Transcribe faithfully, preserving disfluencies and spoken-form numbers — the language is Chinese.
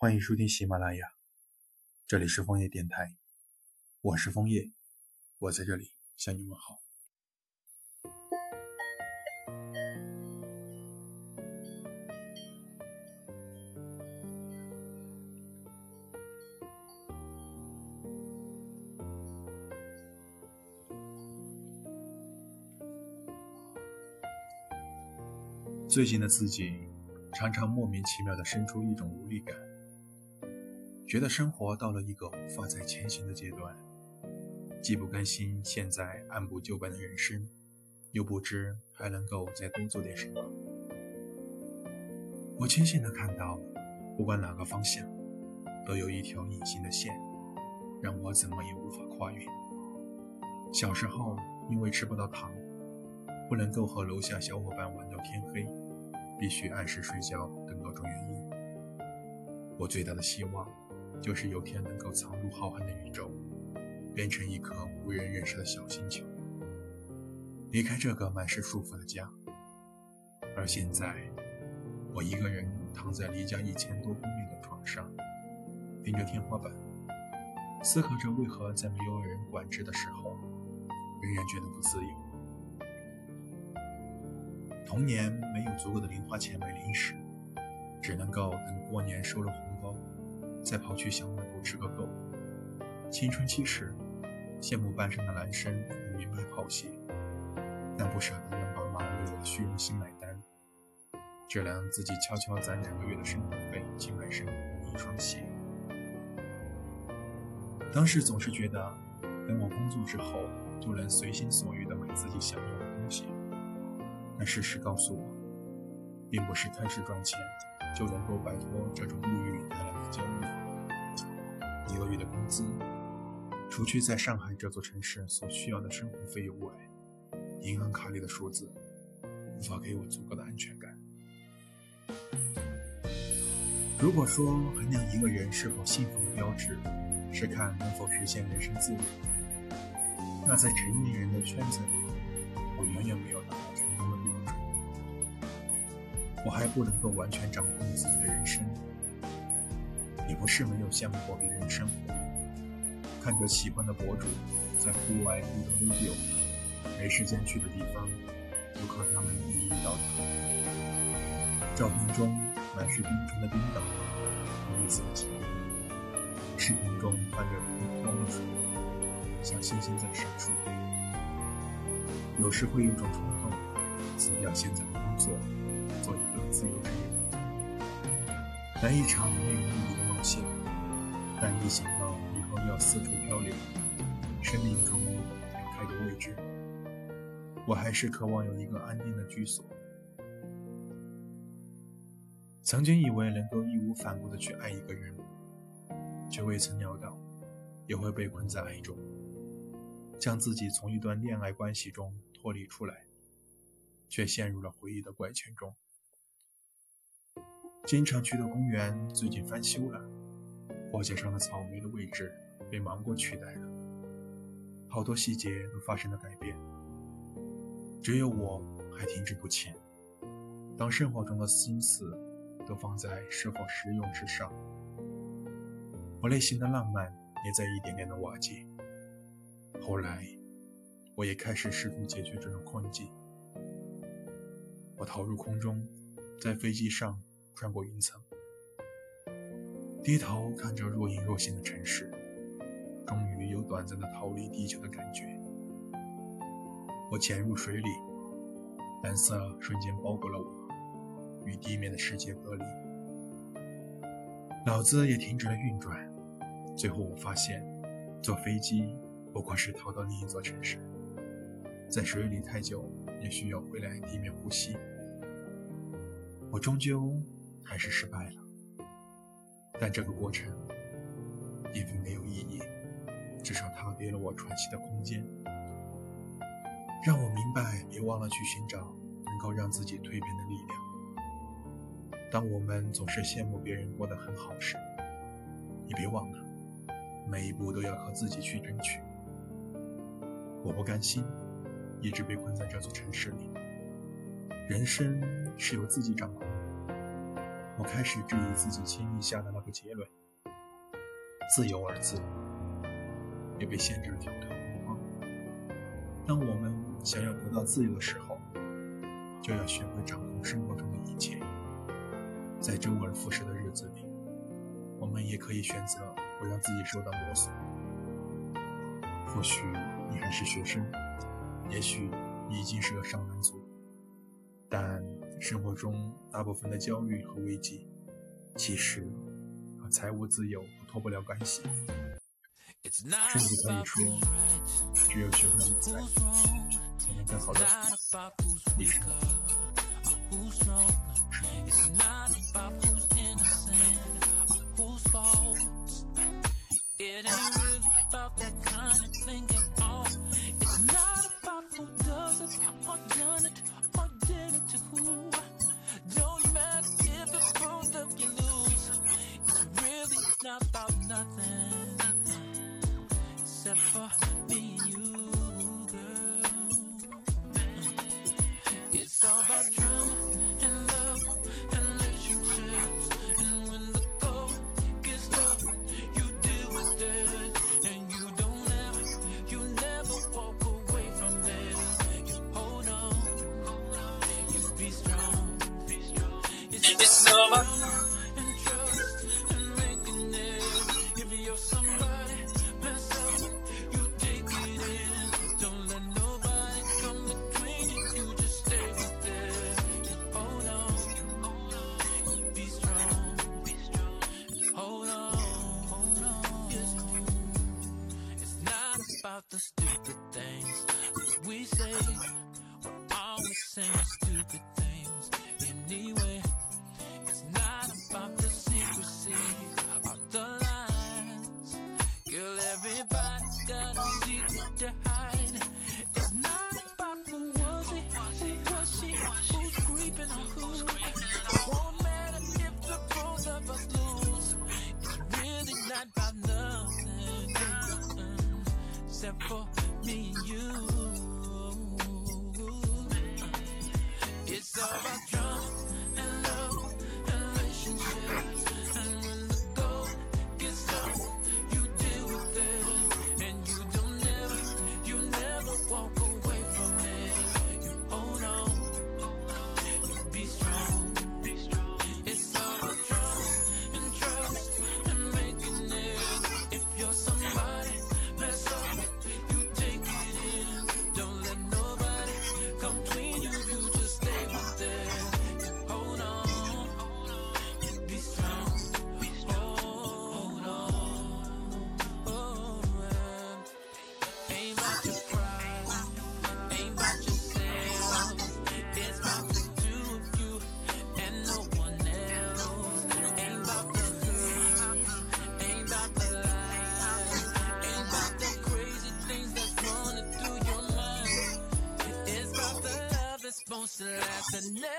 欢迎收听喜马拉雅，这里是枫叶电台，我是枫叶，我在这里向你问好。最近的自己常常莫名其妙地生出一种无力感，觉得生活到了一个无法再前行的阶段，既不甘心现在按部就班的人生，又不知还能够再多做点什么。我清醒地看到，不管哪个方向都有一条隐形的线，让我怎么也无法跨越。小时候因为吃不到糖，不能够和楼下小伙伴玩到天黑，必须按时睡觉等各种原因。我最大的希望就是有天能够藏入浩瀚的宇宙，变成一颗无人认识的小星球，离开这个满是束缚的家。而现在我一个人躺在离家一千多公里的床上，盯着天花板，思考着为何在没有人管制的时候仍然觉得不自由。童年没有足够的零花钱买零食，只能够等过年收了红包，再跑去小卖部吃个够。青春期时，羡慕班上的男生有名牌跑鞋，但不舍得让爸妈为我的虚荣心买单，只能自己悄悄攒整个月的生活费去买上一双鞋。当时总是觉得，等我工作之后，就能随心所欲地买自己想要的东西。但事实告诉我，并不是开始赚钱就能够摆脱这种物欲带来的焦虑。一个月的工资，除去在上海这座城市所需要的生活费用外，银行卡里的数字无法给我足够的安全感。如果说衡量一个人是否幸福的标志是看能否实现人生自由，那在成年人的圈子里，我远远没有达到成功的标准。我还不能够完全掌控自己的人生，也不是没有羡慕过别人生活，看着喜欢的博主在户外录的 video， 没时间去的地方，我和他们一一到达。照片中满是冰川的冰岛，无意思的景；视频中伴着云飘的水，像星星在闪烁。有时会有种冲动，辞掉现在的工作，做一个自由职业，来一场没有意义的冒险。但一想到以后要四处漂流，生命中展开的未知，我还是渴望有一个安定的居所。曾经以为能够义无反顾地去爱一个人，却未曾料到，也会被困在爱中，将自己从一段恋爱关系中脱离出来，却陷入了回忆的怪圈中。经常去的公园最近翻修了，火架上的草莓的位置被芒果取代了，好多细节都发生了改变，只有我还停滞不前。当生活中的心思都放在是否实用之上，我内心的浪漫也在一点点的瓦解。后来我也开始试图解决这种困境，我逃入空中，在飞机上穿过云层，低头看着若隐若现的城市，终于有短暂的逃离地球的感觉。我潜入水里，蓝色瞬间包裹了我，与地面的世界隔离。脑子也停止了运转，最后我发现坐飞机不过是逃到另一座城市，在水里太久也需要回来地面呼吸。我终究还是失败了，但这个过程也并没有意义，至少它给了我喘息的空间，让我明白别忘了去寻找能够让自己蜕变的力量。当我们总是羡慕别人过得很好时，也别忘了每一步都要和自己去争取。我不甘心一直被困在这座城市里，人生是由自己掌控的，我开始质疑自己轻易下的那个结论：自由而自由，也被限制了条条框框。当我们想要得到自由的时候，就要学会掌控生活中的一切。在周而复始的日子里，我们也可以选择不让自己受到磨损。或许你还是学生，也许你已经是个上班族，但生活中大部分的焦虑和危机，其实和财务自由脱不了关系。甚至可以说，只有学会理财，才能更好的理财。The